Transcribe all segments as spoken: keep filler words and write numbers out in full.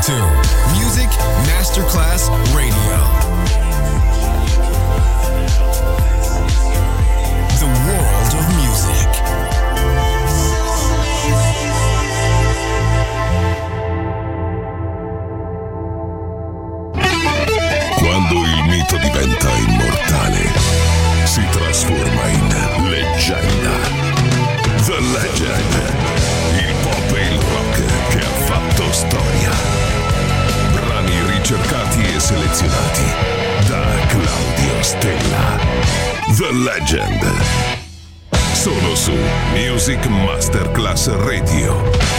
listening to Music Masterclass Radio. The world of music. Quando il mito diventa immortale, si trasforma in leggenda. The Legend. Storia. Brani ricercati e selezionati da Claudio Stella. The Legend. Solo su Music Masterclass Radio.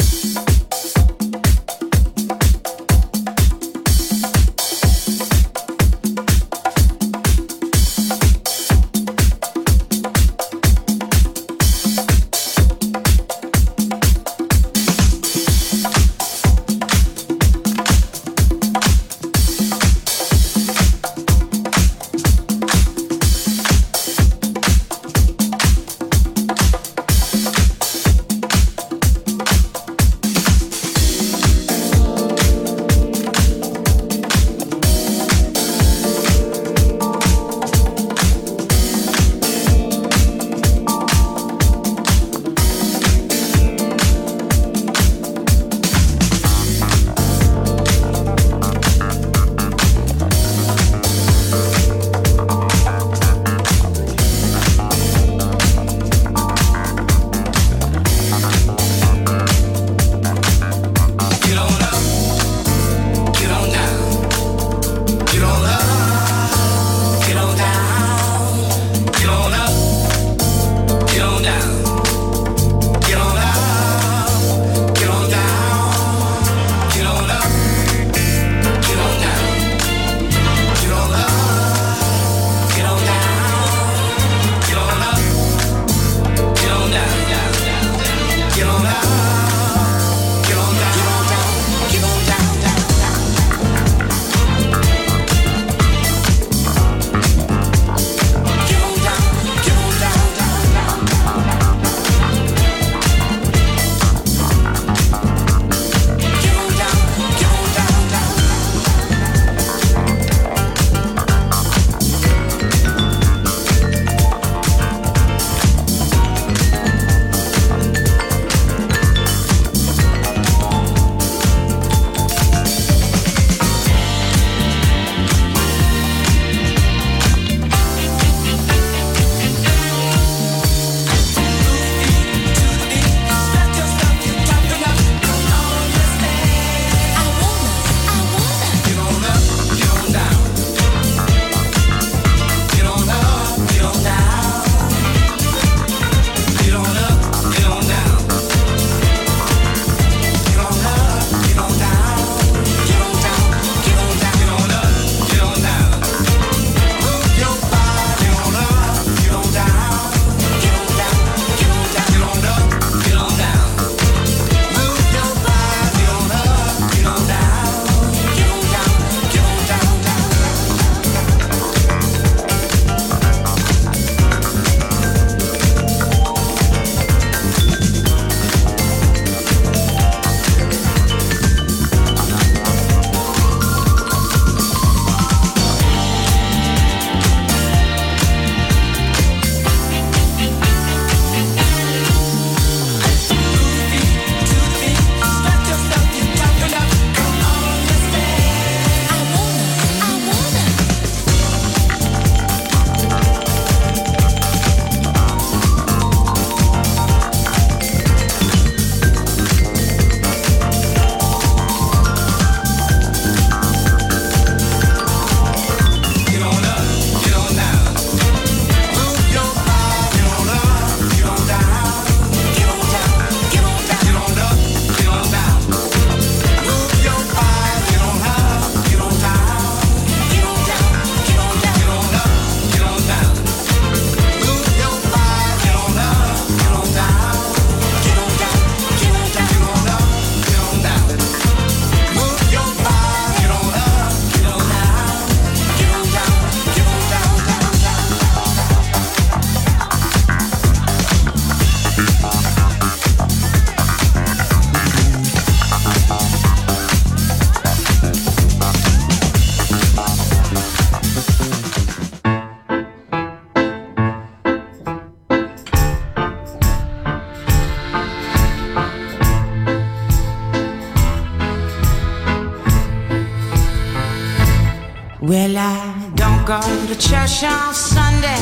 Well, I don't go to church on Sunday,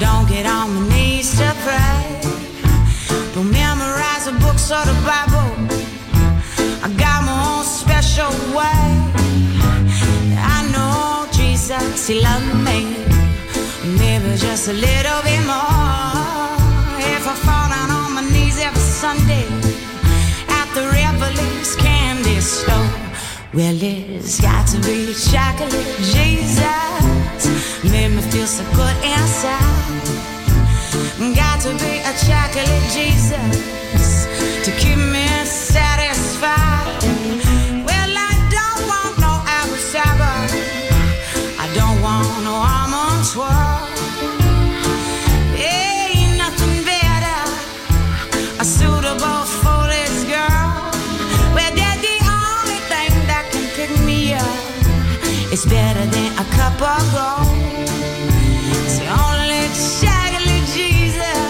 don't get on my knees to pray, don't memorize the books or the Bible, I got my own special way. does he love me? Maybe just a little bit more. If I fall down on my knees every Sunday at the Revelings candy store, well, it's got to be chocolate Jesus. Made me feel so good inside. Got to be a chocolate Jesus to keep me satisfied. Well, I don't want no apple cider. I don't want no almond twirl. Ain't nothing better, a suitable for this girl. Well, that's the only thing that can pick me up. It's better than a cup of gold. It's the only chocolate Jesus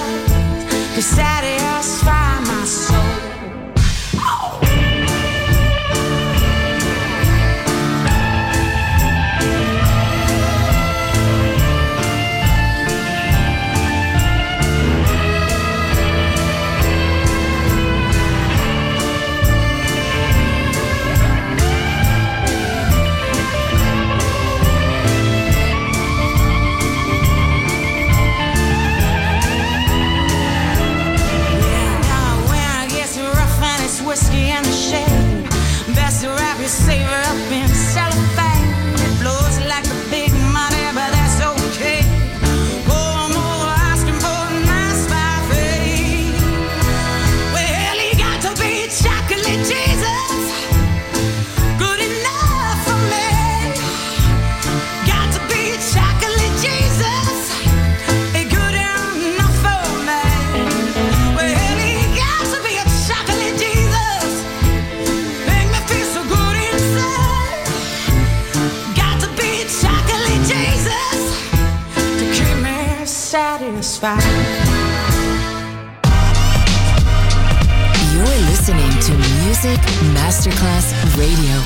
to satisfy my soul. Whiskey in the shade, best wrap your savior up in cellophane. It blows like a big money, but that's okay. Oh, I'm over asking for a nice buffet. Well, hell, he got to be chocolate Jesus, good enough for me. Got to be chocolate Jesus, good enough for me. Well, hell, he got to be a chocolate Jesus. You're listening to Music Masterclass Radio.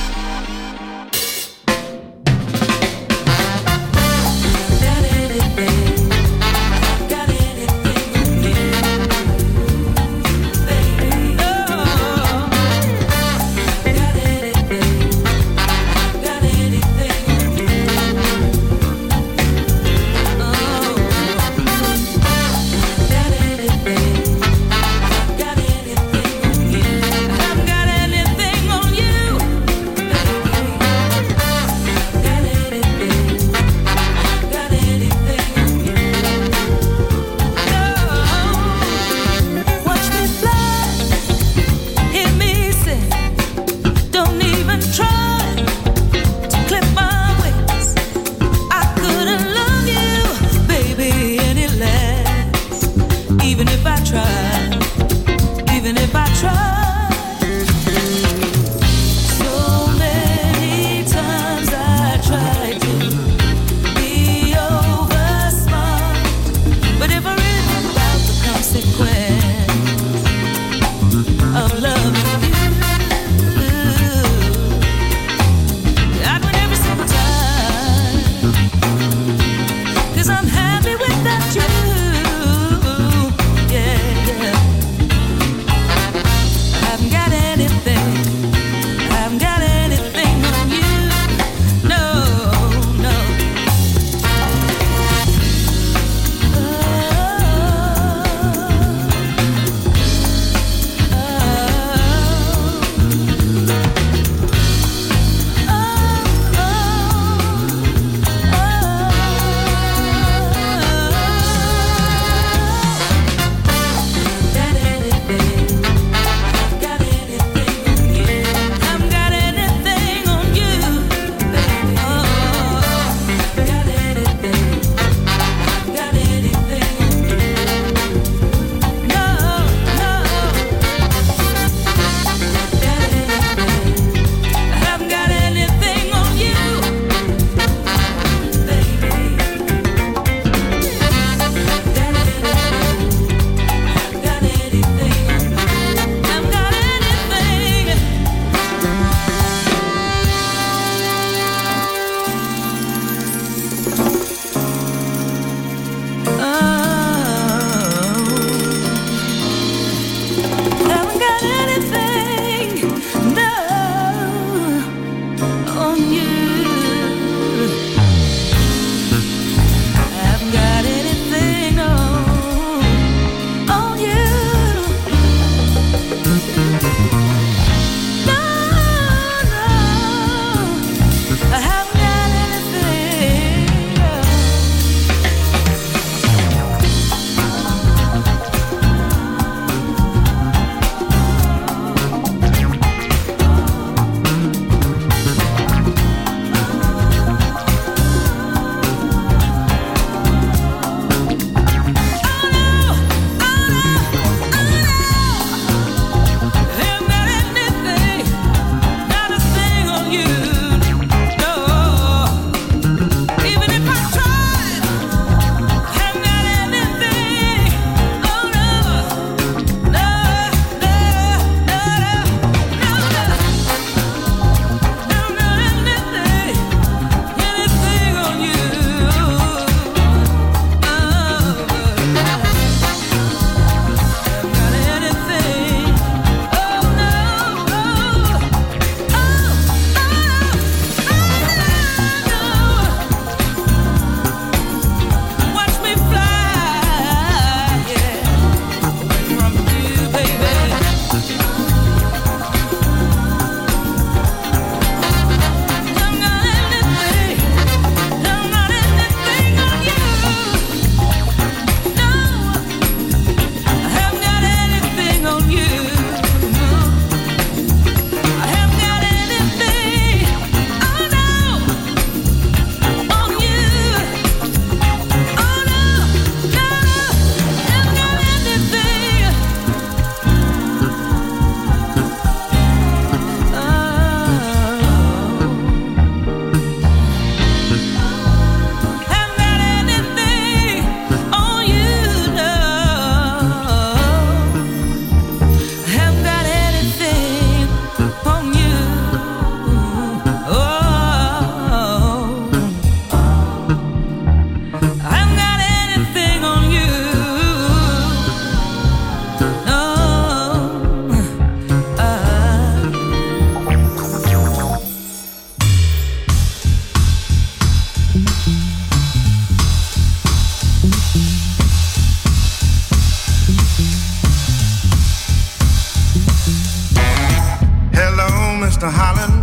to Holland.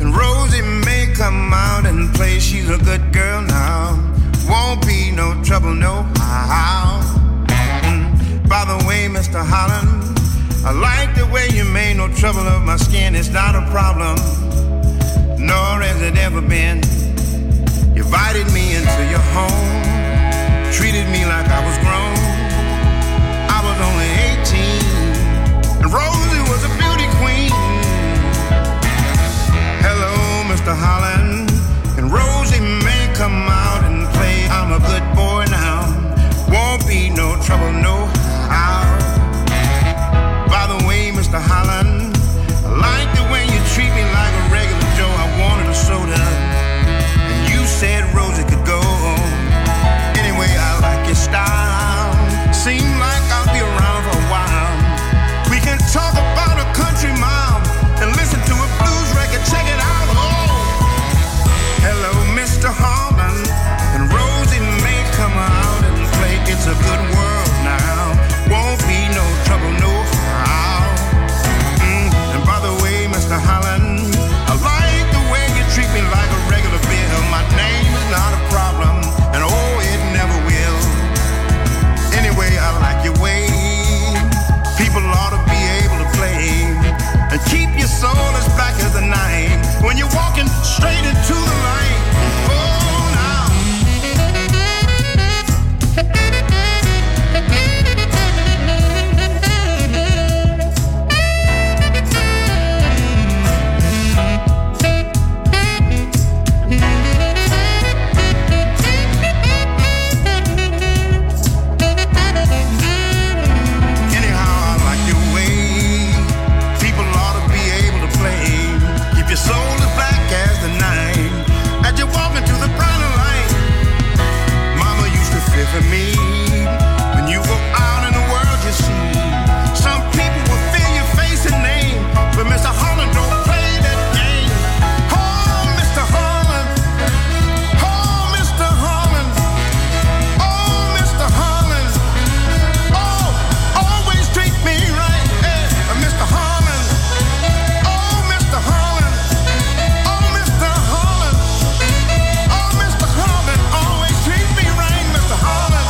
And Rosie may come out and play. She's a good girl now. Won't be no trouble, no how. Mm. By the way, Mister Holland, I like the way you made no trouble of my skin. It's not a problem, nor has it ever been. You invited me into your home, treated me like I was grown. I was only eighteen, and Rosie was a beauty queen. Hello, Mister Holland, and Rosie may come out and play. I'm a good boy now, won't be no trouble, no how. By the way, Mister Holland, I like the way you treat me like a regular Joe. I wanted a soda, and you said Rosie could go. I like your style. Seem like I'll be around for a while. We can talk about a country mile and listen to a blues record. Check it out. Oh. Hello, Mister Holland, and Rosie may come out and play. It's a good world now. Won't be no trouble, no how. Mm. And by the way, Mister Holland, I like the way you treat me like a regular bill. My name is not a problem. I like your way. People ought to be able to play and keep your soul as black as the night when you're walking straight into the light. Oh, now. For me, when you go out in the world, you see some people will fear your face and name, but Mister Holland don't play that game. Oh, Mister Holland, oh, Mister Holland, oh, Mister Holland, oh, always treat me right, eh, Mister Holland, oh, Mister Holland, oh, Mister Holland, oh, Mister Holland, always treat me right, Mister Holland.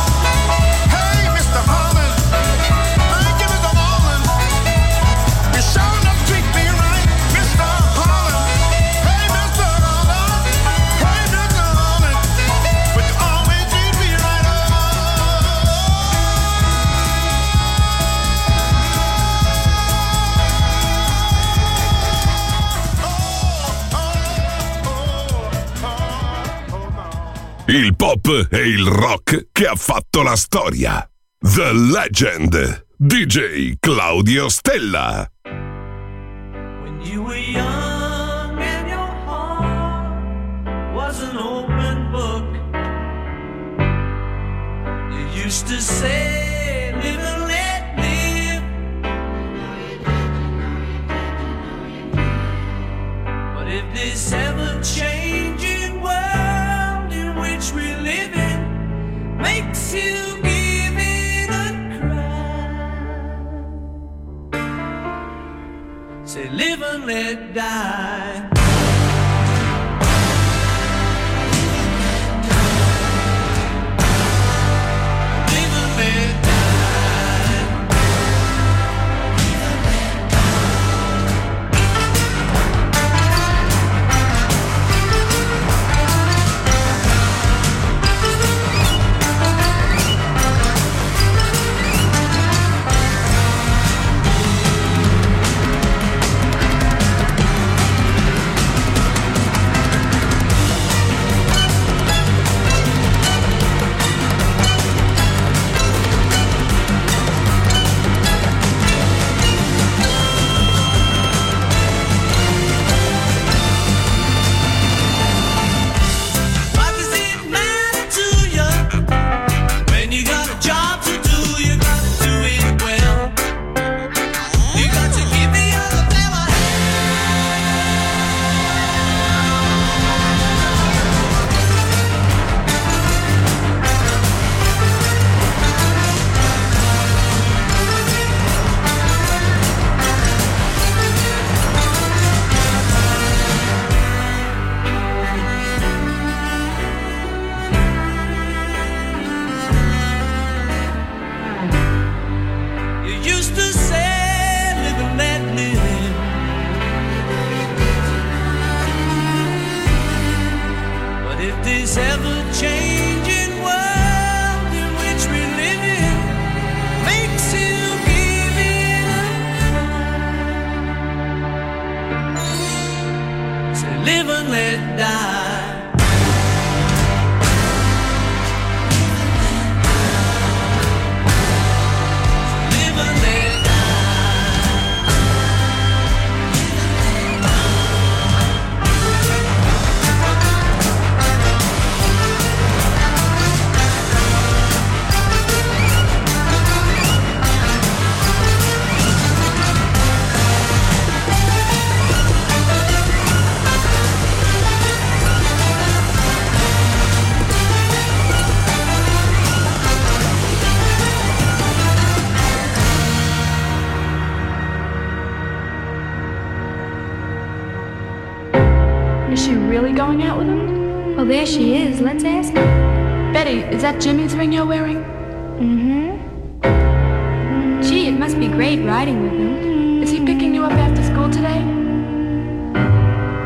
Il pop e il rock che ha fatto la storia. The Legend, D J Claudio Stella. When you were young and your heart was an open book, you used to say, live and let live. But if this ever-changing world which we live in makes you give it a cry, say live and let die. live and let die. There she is. Let's ask her. Betty, is that Jimmy's ring you're wearing? Mm-hmm. Mm-hmm. Gee, it must be great riding with him. Mm-hmm. Is he picking you up after school today?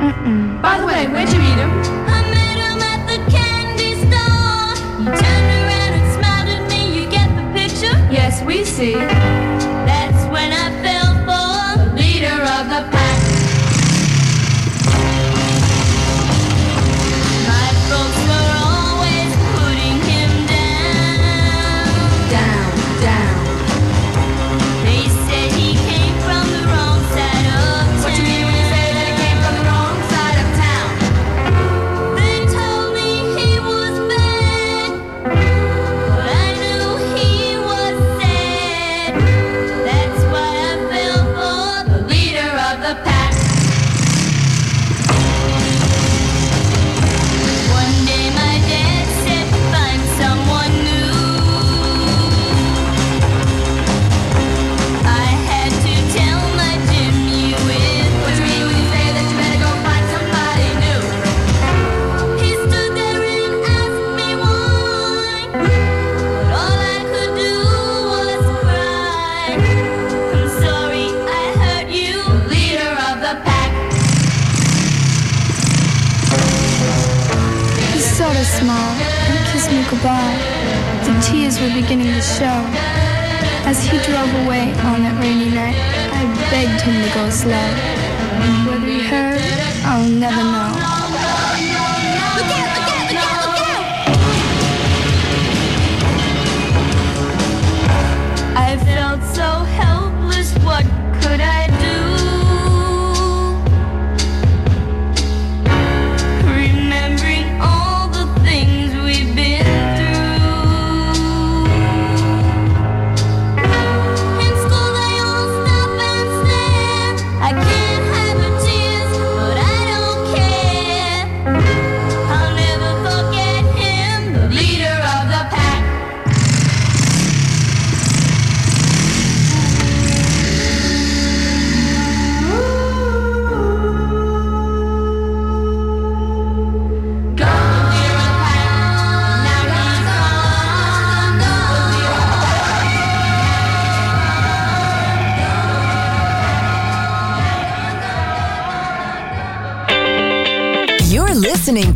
Mm-mm. By the way, where'd you meet him? I met him at the candy store. You turned around and smiled at me. You get the picture? Yes, we see. That's when I fell for the leader of the pack. Listening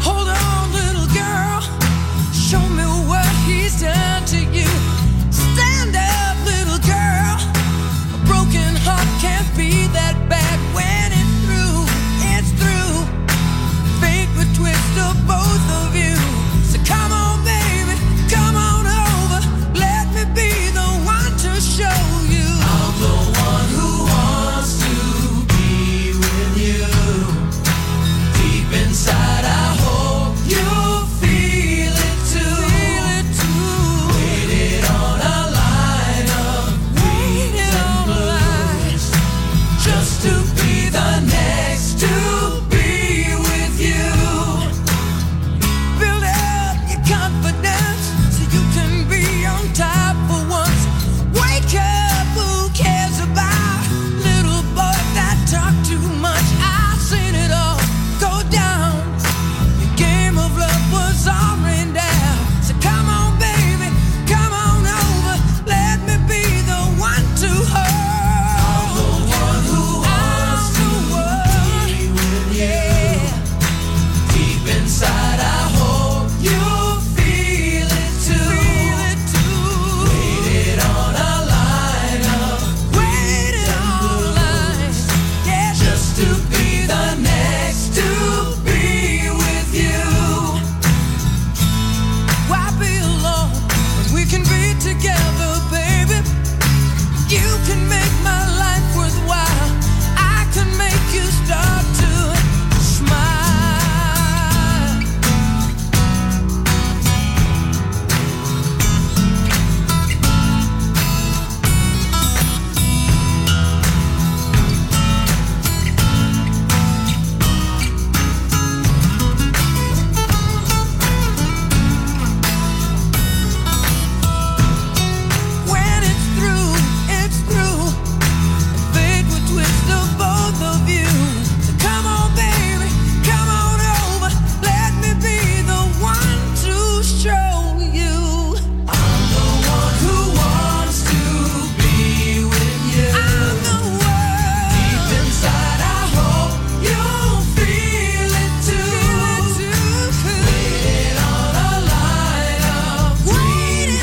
Hold on, little girl, show me what he's done to you. Stand up, little girl, a broken heart can't be that bad. When it's through, it's through. Fate would twist of both of you. So come on, baby, come on over. Let me be the one to show you. I'm the one who wants to be with you. Deep inside I hope you feel it too. Feel it too. Waited on a line of waiting and blues, just to be the next to be with you. Build up your confidence so you can be on top for once. Wake up, who cares about little boy that talk too much? I've seen it all go down. The game of love was all ran down. So come on, baby, come on over. Let me be the one to hold. I'm the one who wants to be with you. Deep inside I hope you feel it too. Feel it too. Waited on a line of waiting on lines, yeah, just to be the next to be with you. Why be alone when we can be together, baby? You can make my life worthwhile. I can make you start to smile. When it's through, it's through. Fate would twist the both of you. So come on, baby, come on over. Let me be the one to show you. I'm the one who wants to be with you. I'm the one. Deep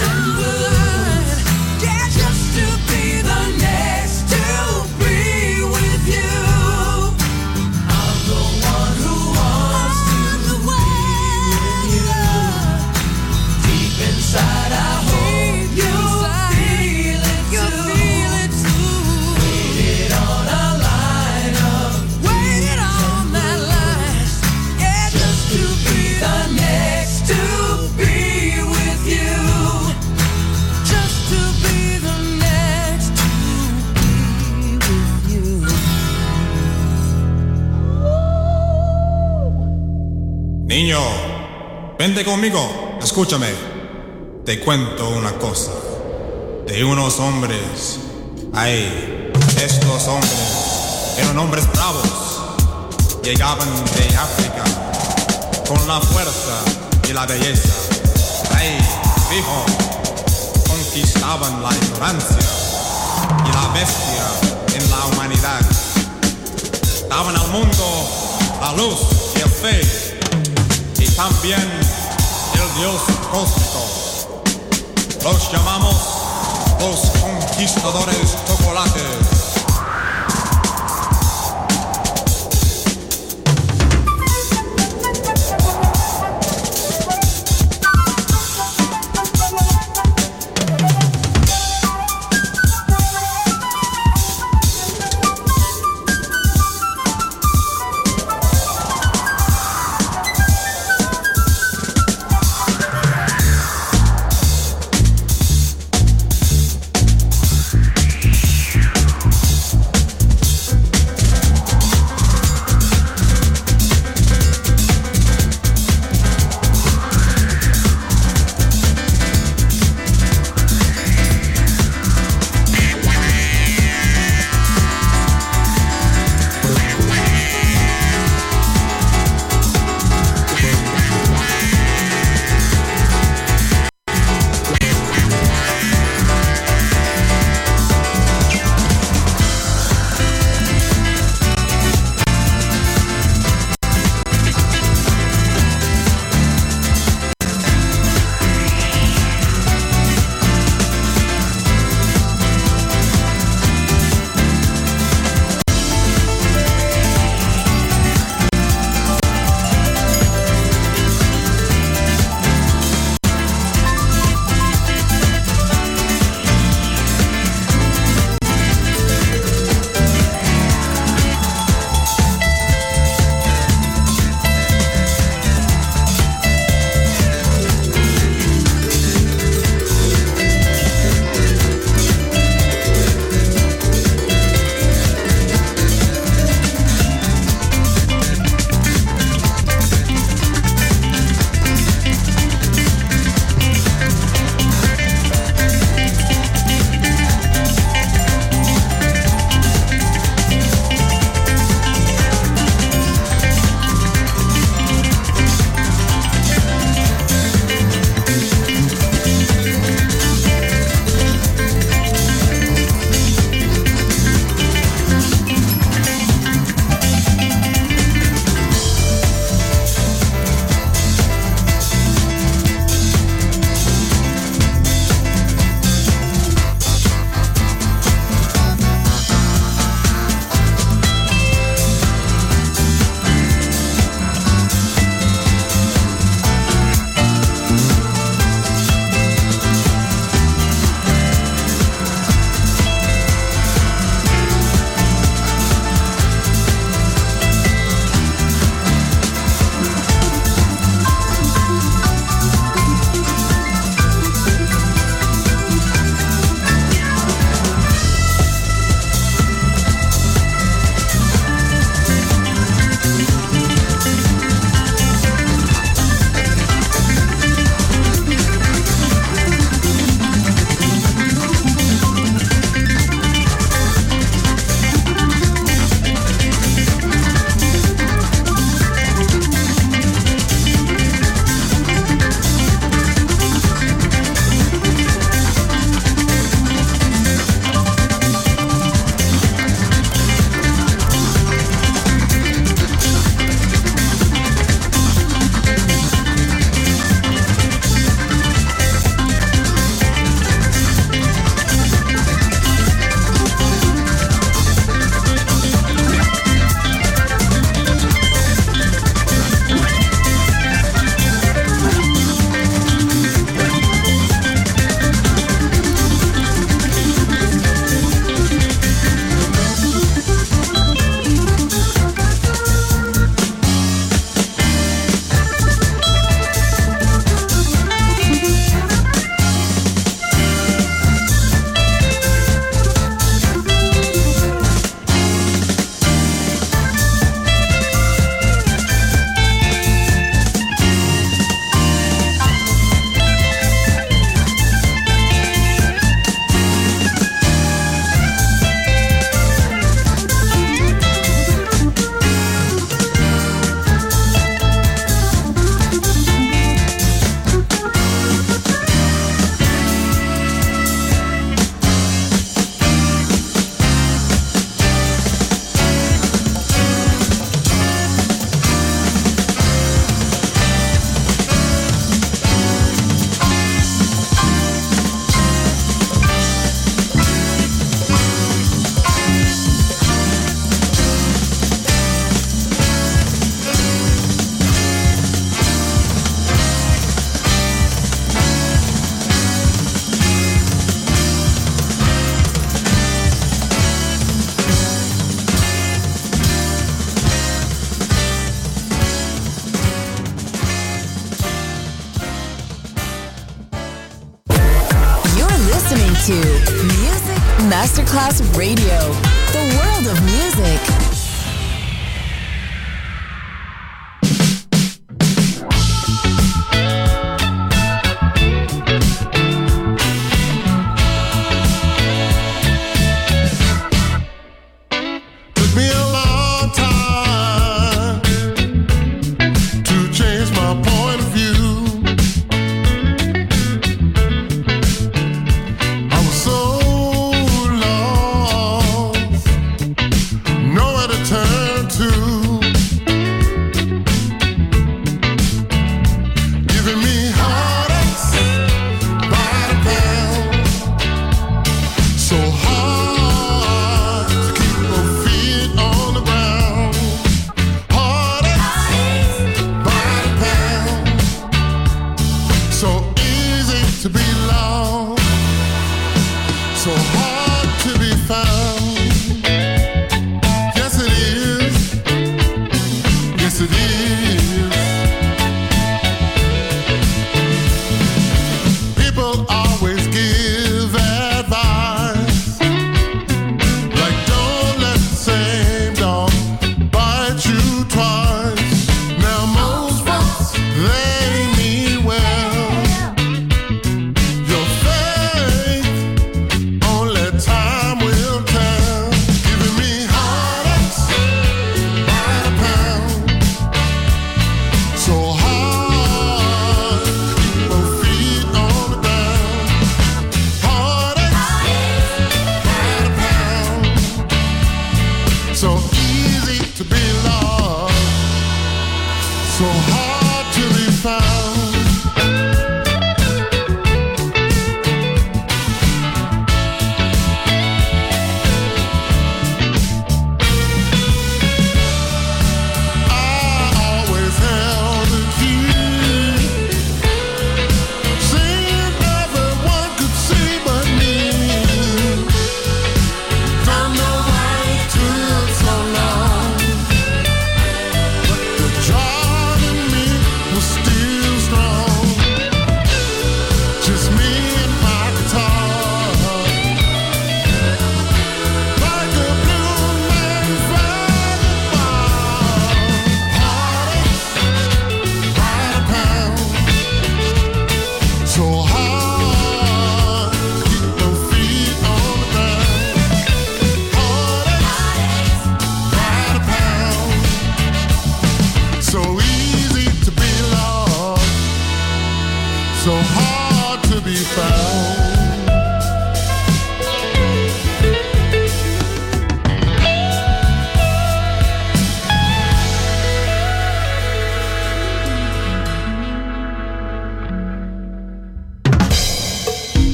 inside I hope you feel it too. Waiting on a line of waiting and blues, yeah, just to be the next to be with you. I'm the one who wants to be with you. Deep inside I hope you feel it too. Waited on a line of waiting on that line, yeah, just to be the next to be with you. Just to be the next to be with you. Niño, vente conmigo, escúchame. Te cuento una cosa. De unos hombres, ay, estos hombres eran hombres bravos. Llegaban de África con la fuerza y la belleza. Ay, fijo, conquistaban la ignorancia y la bestia en la humanidad. Daban al mundo la luz y el fe, y también el dios cósmico. Los llamamos los conquistadores chocolates. Masterclass Radio, the world of music.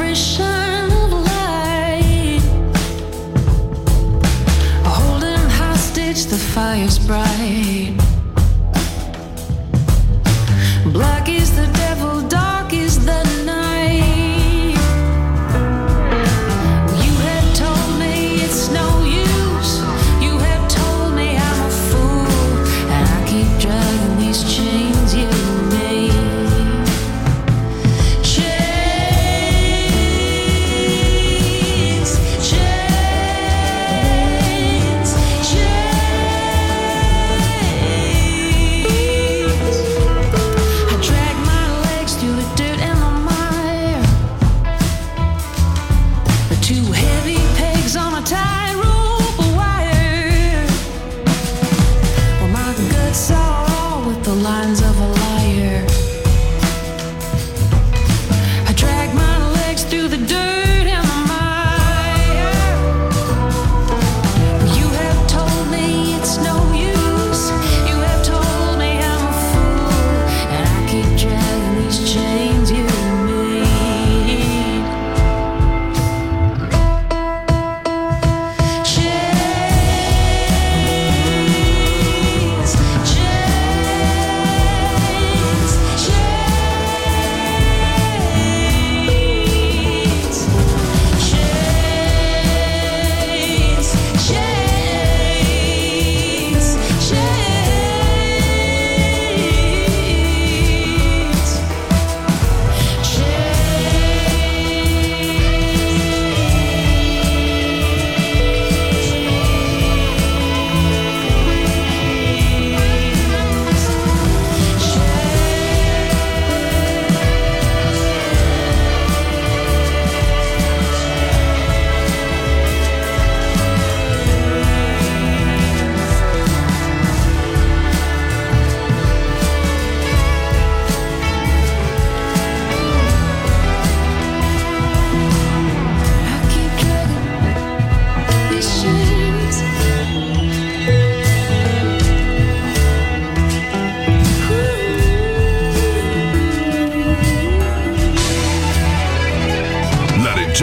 I drag my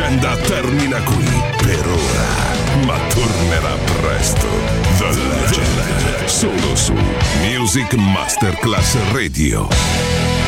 leggenda termina qui per ora, ma tornerà presto. The Legend, solo su Music Masterclass Radio.